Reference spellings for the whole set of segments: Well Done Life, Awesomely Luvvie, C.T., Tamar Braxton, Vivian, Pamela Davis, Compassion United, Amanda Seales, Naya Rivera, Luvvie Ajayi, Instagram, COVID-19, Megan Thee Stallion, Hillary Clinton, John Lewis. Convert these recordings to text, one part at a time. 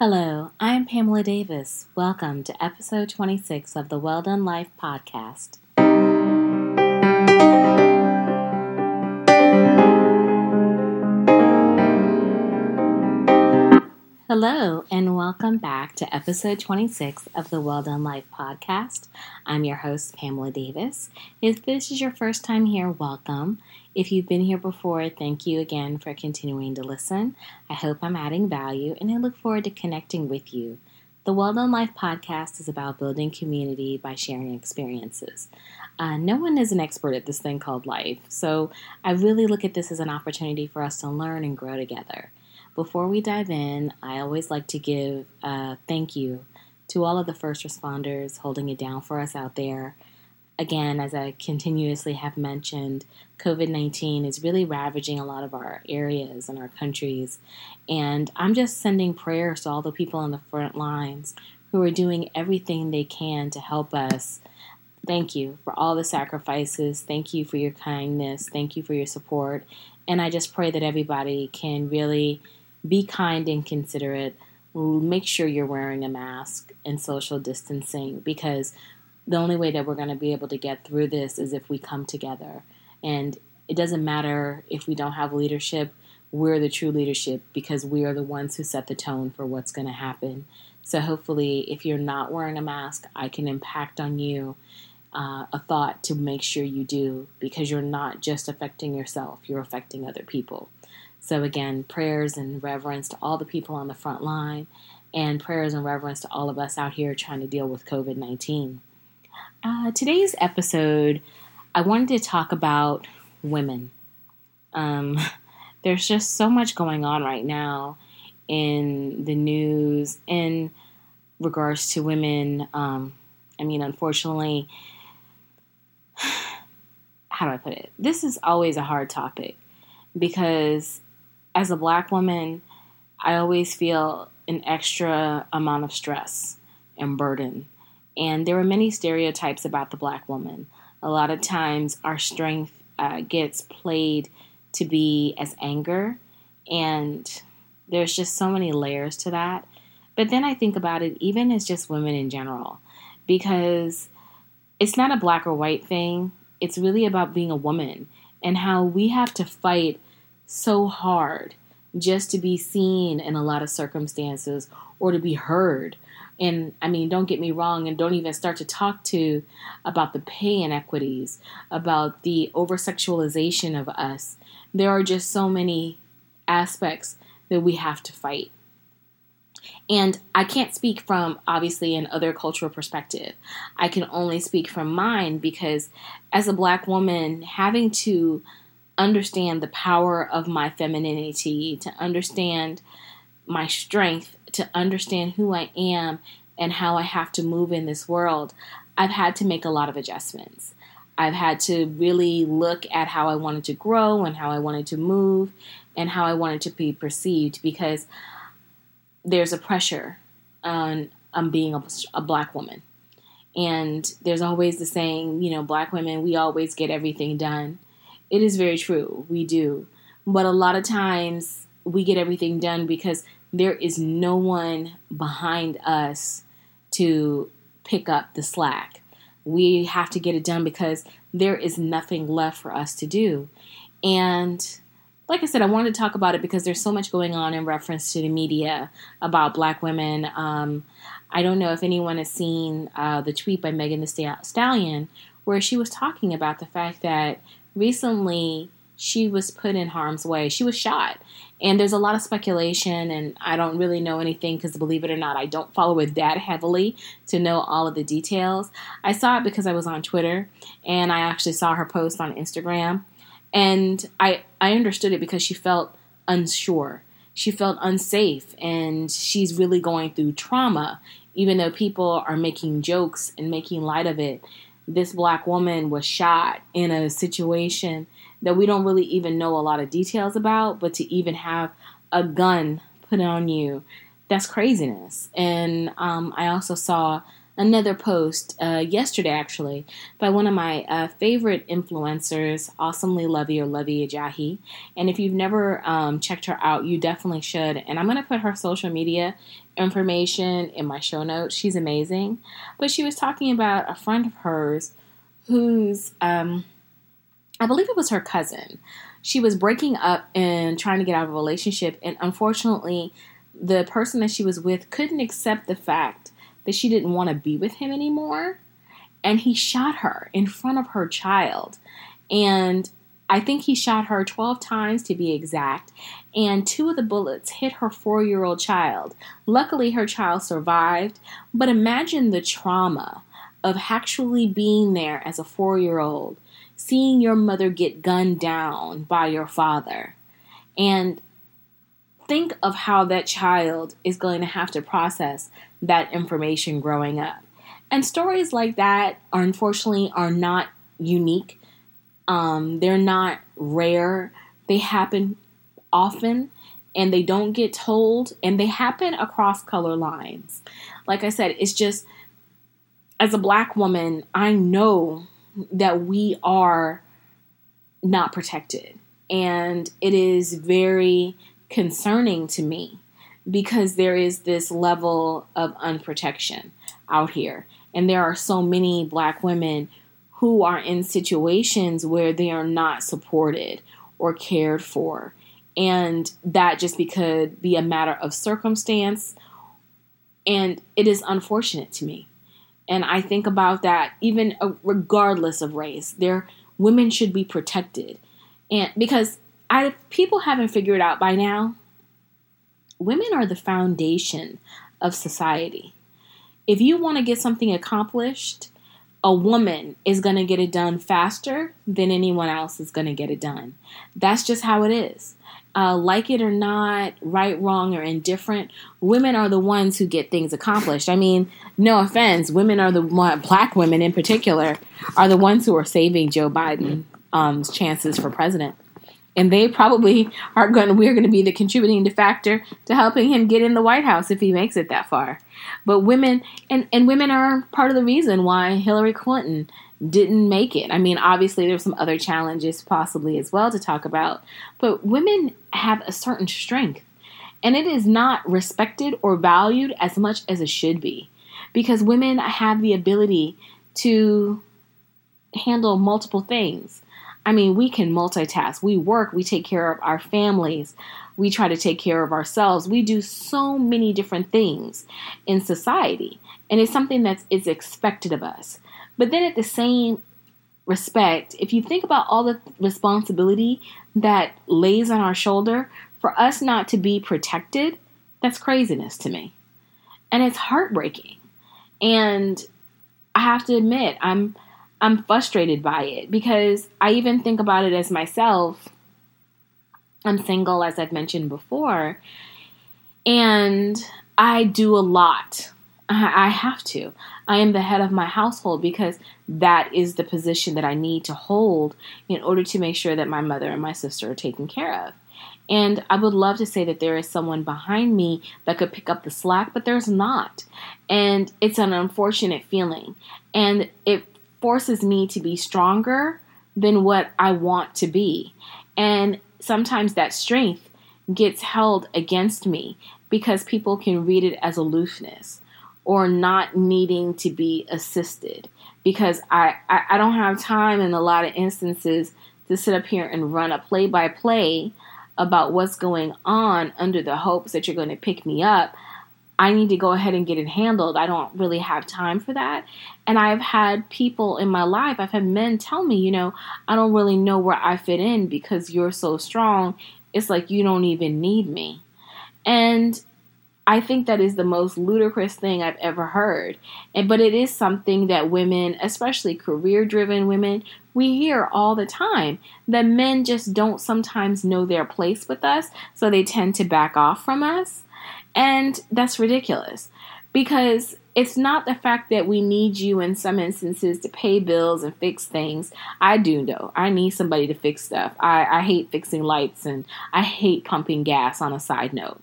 Hello, I'm Pamela Davis. Welcome to episode 26 of the Well Done Life podcast. Hello, and welcome back to episode 26 of the Well Done Life podcast. I'm your host, Pamela Davis. If this is your first time here, welcome. If you've been here before, thank you again for continuing to listen. I hope I'm adding value, and I look forward to connecting with you. The Well Done Life podcast is about building community by sharing experiences. No one is an expert at this thing called life, so I really look at this as an opportunity for us to learn and grow together. Before we dive in, I always like to give a thank you to all of the first responders holding it down for us out there. Again, as I continuously have mentioned, COVID-19 is really ravaging a lot of our areas and our countries. And I'm just sending prayers to all the people on the front lines who are doing everything they can to help us. Thank you for all the sacrifices. Thank you for your kindness. Thank you for your support. And I just pray that everybody can really be kind and considerate. Make sure you're wearing a mask and social distancing, because the only way that we're going to be able to get through this is if we come together. And it doesn't matter if we don't have leadership. We're the true leadership, because we are the ones who set the tone for what's going to happen. So hopefully, if you're not wearing a mask, I can impact on you a thought to make sure you do, because you're not just affecting yourself, you're affecting other people. So again, prayers and reverence to all the people on the front line, and prayers and reverence to all of us out here trying to deal with COVID-19. Today's episode, I wanted to talk about women. There's just so much going on right now in the news in regards to women. Unfortunately, how do I put it? This is always a hard topic, because as a black woman, I always feel an extra amount of stress and burden. And there are many stereotypes about the black woman. A lot of times our strength gets played to be as anger. And there's just so many layers to that. But then I think about it even as just women in general, because it's not a black or white thing. It's really about being a woman and how we have to fight so hard just to be seen in a lot of circumstances or to be heard. And don't get me wrong, and don't even start to talk to about the pay inequities, about the over-sexualization of us. There are just so many aspects that we have to fight. And I can't speak from, obviously, an other cultural perspective. I can only speak from mine, because as a black woman, having to understand the power of my femininity, to understand my strength, to understand who I am and how I have to move in this world, I've had to make a lot of adjustments. I've had to really look at how I wanted to grow and how I wanted to move and how I wanted to be perceived, because there's a pressure on being a black woman. And there's always the saying, black women, we always get everything done. It is very true. We do. But a lot of times we get everything done because there is no one behind us to pick up the slack. We have to get it done because there is nothing left for us to do. And like I said, I wanted to talk about it because there's so much going on in reference to the media about black women. I don't know if anyone has seen the tweet by Megan Thee Stallion, where she was talking about the fact that recently she was put in harm's way. She was shot. And there's a lot of speculation, and I don't really know anything, because believe it or not, I don't follow it that heavily to know all of the details. I saw it because I was on Twitter, and I actually saw her post on Instagram. And I understood it because she felt unsure. She felt unsafe, and she's really going through trauma. Even though people are making jokes and making light of it, this black woman was shot in a situation that we don't really even know a lot of details about, but to even have a gun put on you, that's craziness. And I also saw another post yesterday, actually, by one of my favorite influencers, Awesomely Luvvie or Luvvie Ajayi. And if you've never checked her out, you definitely should. And I'm going to put her social media information in my show notes. She's amazing. But she was talking about a friend of hers who's, I believe it was her cousin. She was breaking up and trying to get out of a relationship. And unfortunately, the person that she was with couldn't accept the fact that she didn't want to be with him anymore. And he shot her in front of her child. And I think he shot her 12 times to be exact. And 2 of the bullets hit her 4-year-old child. Luckily, her child survived. But imagine the trauma of actually being there as a 4-year-old, seeing your mother get gunned down by your father. And think of how that child is going to have to process that information growing up. And stories like that are unfortunately are not unique. They're not rare. They happen often and they don't get told, and they happen across color lines. Like I said, it's just, as a Black woman, I know that we are not protected. And it is very concerning to me because there is this level of unprotection out here. And there are so many Black women who are in situations where they are not supported or cared for. And that just could be a matter of circumstance. And it is unfortunate to me. And I think about that even regardless of race. Their women should be protected. And because if people haven't figured out by now, women are the foundation of society. If you want to get something accomplished, a woman is going to get it done faster than anyone else is going to get it done. That's just how it is. Like it or not, right, wrong, or indifferent, women are the ones who get things accomplished. I mean, no offense, women are the one, Black women in particular, are the ones who are saving Joe Biden's chances for president. And they probably are we're going to be the contributing factor to helping him get in the White House if he makes it that far. But women, and women are part of the reason why Hillary Clinton didn't make it. I mean, obviously there's some other challenges possibly as well to talk about, but women have a certain strength, and it is not respected or valued as much as it should be, because women have the ability to handle multiple things. I mean, we can multitask. We work. We take care of our families. We try to take care of ourselves. We do so many different things in society, and it's something that is expected of us. But then at the same respect, if you think about all the responsibility that lays on our shoulder for us not to be protected, that's craziness to me. And it's heartbreaking. And I have to admit, I'm frustrated by it, because I even think about it as myself. I'm single, as I've mentioned before, and I do a lot. I have to. I am the head of my household because that is the position that I need to hold in order to make sure that my mother and my sister are taken care of. And I would love to say that there is someone behind me that could pick up the slack, but there's not. And it's an unfortunate feeling. And it forces me to be stronger than what I want to be. And sometimes that strength gets held against me because people can read it as aloofness, or not needing to be assisted, because I don't have time in a lot of instances to sit up here and run a play-by-play about what's going on under the hopes that you're going to pick me up. I need to go ahead and get it handled. I don't really have time for that. And I've had people in my life, I've had men tell me, you know, I don't really know where I fit in because you're so strong. It's like you don't even need me. And I think that is the most ludicrous thing I've ever heard. But it is something that women, especially career-driven women, we hear all the time, that men just don't sometimes know their place with us, so they tend to back off from us. And that's ridiculous, because it's not the fact that we need you in some instances to pay bills and fix things. I do know. I need somebody to fix stuff. I hate fixing lights, and I hate pumping gas on a side note.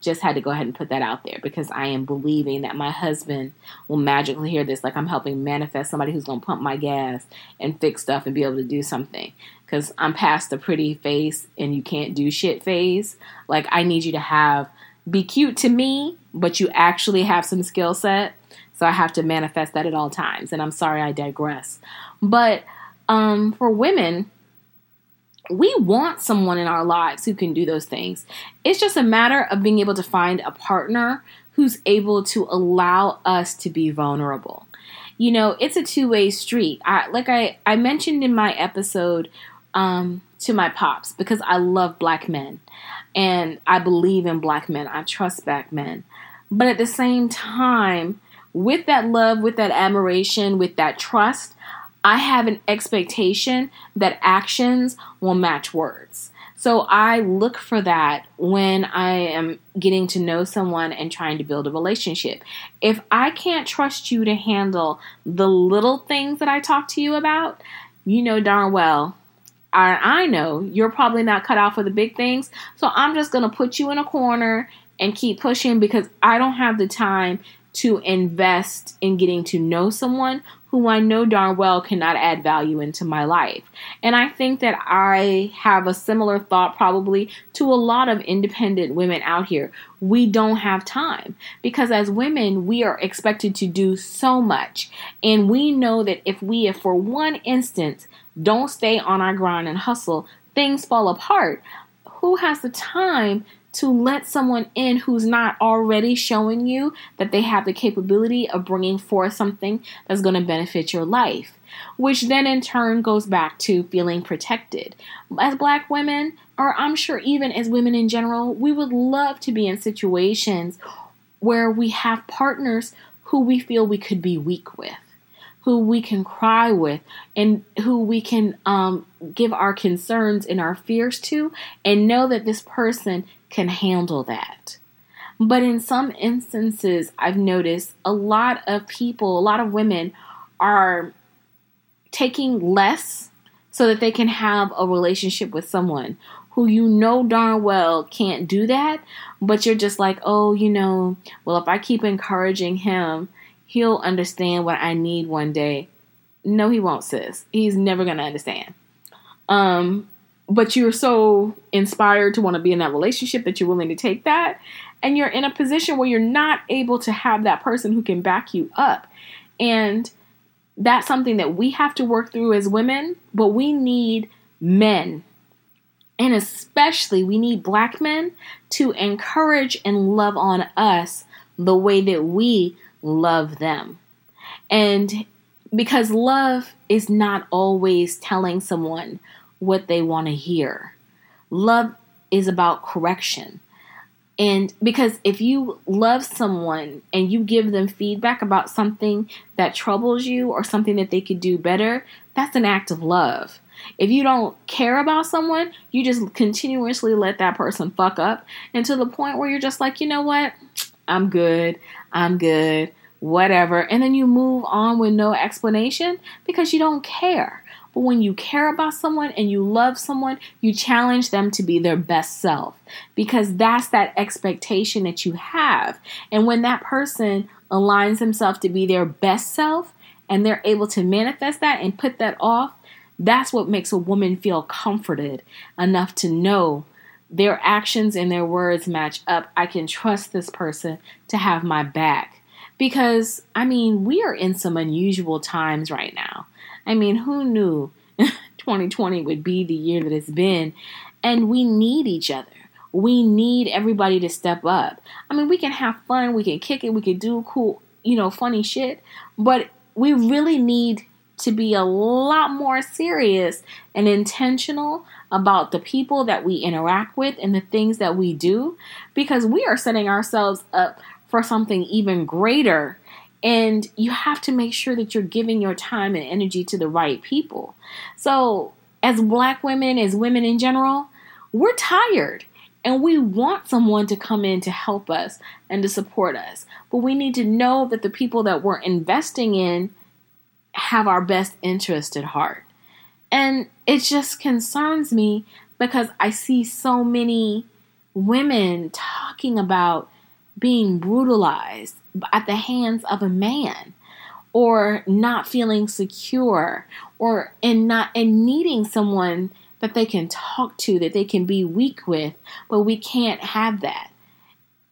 Just had to go ahead and put that out there because I am believing that my husband will magically hear this. Like I'm helping manifest somebody who's going to pump my gas and fix stuff and be able to do something. Because I'm past the pretty face and you can't do shit phase. Like I need you to be cute to me, but you actually have some skill set. So I have to manifest that at all times. And I'm sorry I digress. But for women, we want someone in our lives who can do those things. It's just a matter of being able to find a partner who's able to allow us to be vulnerable. You know, it's a two-way street. I mentioned in my episode to my pops, because I love black men and I believe in black men. I trust black men. But at the same time, with that love, with that admiration, with that trust, I have an expectation that actions will match words. So I look for that when I am getting to know someone and trying to build a relationship. If I can't trust you to handle the little things that I talk to you about, you know darn well, I know you're probably not cut out for the big things. So I'm just going to put you in a corner and keep pushing because I don't have the time to invest in getting to know someone who I know darn well cannot add value into my life. And I think that I have a similar thought probably to a lot of independent women out here. We don't have time because as women, we are expected to do so much. And we know that if for one instance, don't stay on our grind and hustle, things fall apart. Who has the time to let someone in who's not already showing you that they have the capability of bringing forth something that's going to benefit your life, which then in turn goes back to feeling protected. As black women, or I'm sure even as women in general, we would love to be in situations where we have partners who we feel we could be weak with, who we can cry with, and who we can give our concerns and our fears to, and know that this person can handle that. But in some instances, I've noticed a lot of women are taking less so that they can have a relationship with someone who you know darn well can't do that, but you're just like, oh, you know, well, if I keep encouraging him, he'll understand what I need one day. No, he won't, sis. He's never going to understand. But you're so inspired to want to be in that relationship that you're willing to take that. And you're in a position where you're not able to have that person who can back you up. And that's something that we have to work through as women. But we need men. And especially we need black men to encourage and love on us the way that we love them. And because love is not always telling someone what they want to hear. Love is about correction. And because if you love someone and you give them feedback about something that troubles you or something that they could do better, that's an act of love. If you don't care about someone, you just continuously let that person fuck up and to the point where you're just like, you know what? I'm good, whatever. And then you move on with no explanation because you don't care. But when you care about someone and you love someone, you challenge them to be their best self because that's that expectation that you have. And when that person aligns themselves to be their best self and they're able to manifest that and put that off, that's what makes a woman feel comforted enough to know their actions and their words match up. I can trust this person to have my back because, I mean, we are in some unusual times right now. I mean, who knew 2020 would be the year that it's been? And we need each other. We need everybody to step up. I mean, we can have fun. We can kick it. We can do cool, you know, funny shit. But we really need to be a lot more serious and intentional about the people that we interact with and the things that we do, because we are setting ourselves up for something even greater. And you have to make sure that you're giving your time and energy to the right people. So as black women, as women in general, we're tired and we want someone to come in to help us and to support us. But we need to know that the people that we're investing in have our best interest at heart. And it just concerns me because I see so many women talking about being brutalized at the hands of a man, or not feeling secure, or and needing someone that they can talk to, that they can be weak with, but we can't have that.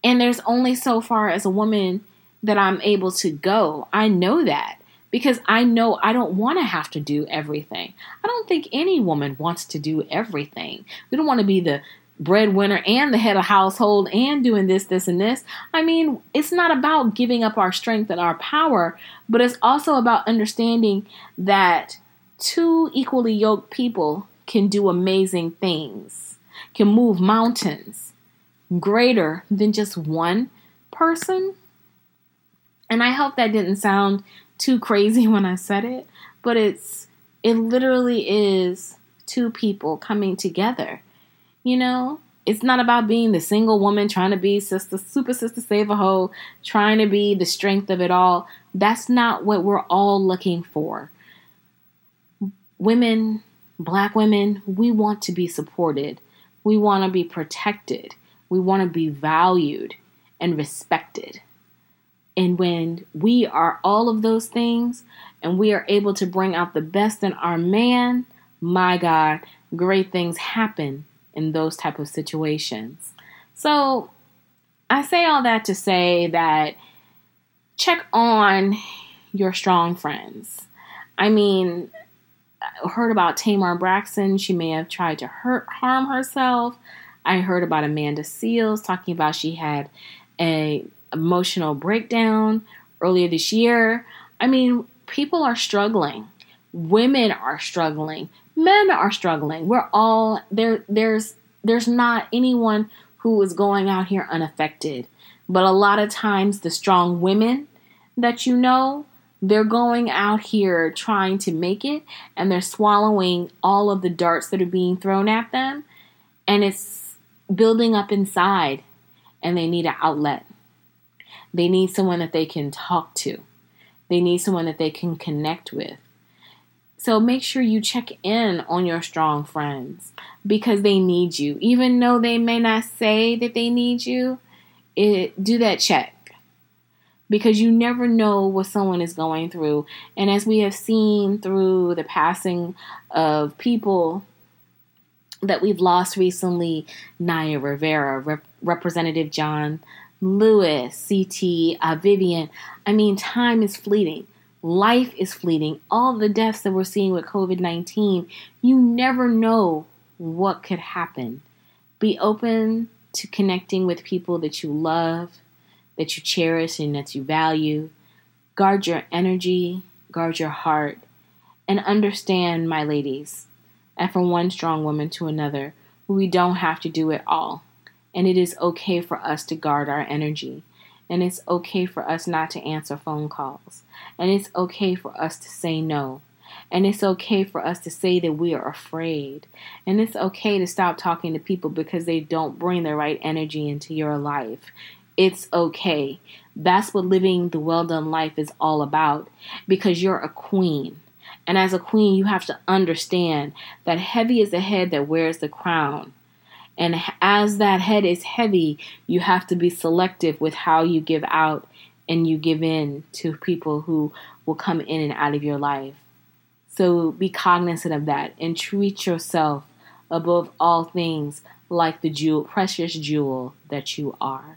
And there's only so far as a woman that I'm able to go. I know that, because I know I don't want to have to do everything. I don't think any woman wants to do everything. We don't want to be the breadwinner and the head of household and doing this, this, and this. I mean, it's not about giving up our strength and our power, but it's also about understanding that two equally yoked people can do amazing things, can move mountains greater than just one person. And I hope that didn't sound too crazy when I said it, but it literally is two people coming together. You know, it's not about being the single woman trying to be sister, super sister, save a hoe, trying to be the strength of it all. That's not what we're all looking for. Women, Black women, we want to be supported. We want to be protected. We want to be valued and respected. And when we are all of those things and we are able to bring out the best in our man, my God, great things happen in those type of situations. So I say all that to say that check on your strong friends. I mean, I heard about Tamar Braxton. She may have tried to harm herself. I heard about Amanda Seales talking about she had an emotional breakdown earlier this year. I mean, people are struggling. Women are struggling. Men are struggling. We're all there. There's not anyone who is going out here unaffected. But a lot of times the strong women that you know, they're going out here trying to make it, and they're swallowing all of the darts that are being thrown at them. And it's building up inside, and they need an outlet. They need someone that they can talk to. They need someone that they can connect with. So make sure you check in on your strong friends, because they need you. Even though they may not say that they need you, do that check, because you never know what someone is going through. And as we have seen through the passing of people that we've lost recently, Naya Rivera, Representative John Lewis, C.T., Vivian, I mean, time is fleeting. Life is fleeting. All the deaths that we're seeing with COVID-19, you never know what could happen. Be open to connecting with people that you love, that you cherish, and that you value. Guard your energy, guard your heart, and understand, my ladies, that from one strong woman to another, we don't have to do it all. And it is okay for us to guard our energy. And it's okay for us not to answer phone calls. And it's okay for us to say no. And it's okay for us to say that we are afraid. And it's okay to stop talking to people because they don't bring the right energy into your life. It's okay. That's what living the well done life is all about, because you're a queen. And as a queen, you have to understand that heavy is the head that wears the crown. And as that head is heavy, you have to be selective with how you give out and you give in to people who will come in and out of your life. So be cognizant of that and treat yourself above all things like the jewel, precious jewel that you are.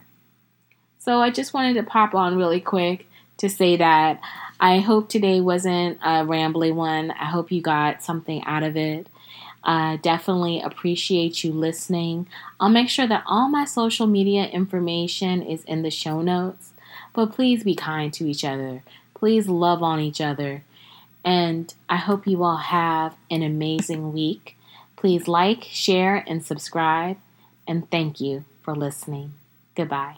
So I just wanted to pop on really quick to say that I hope today wasn't a rambly one. I hope you got something out of it. I definitely appreciate you listening. I'll make sure that all my social media information is in the show notes. But please be kind to each other. Please love on each other. And I hope you all have an amazing week. Please like, share, and subscribe. And thank you for listening. Goodbye.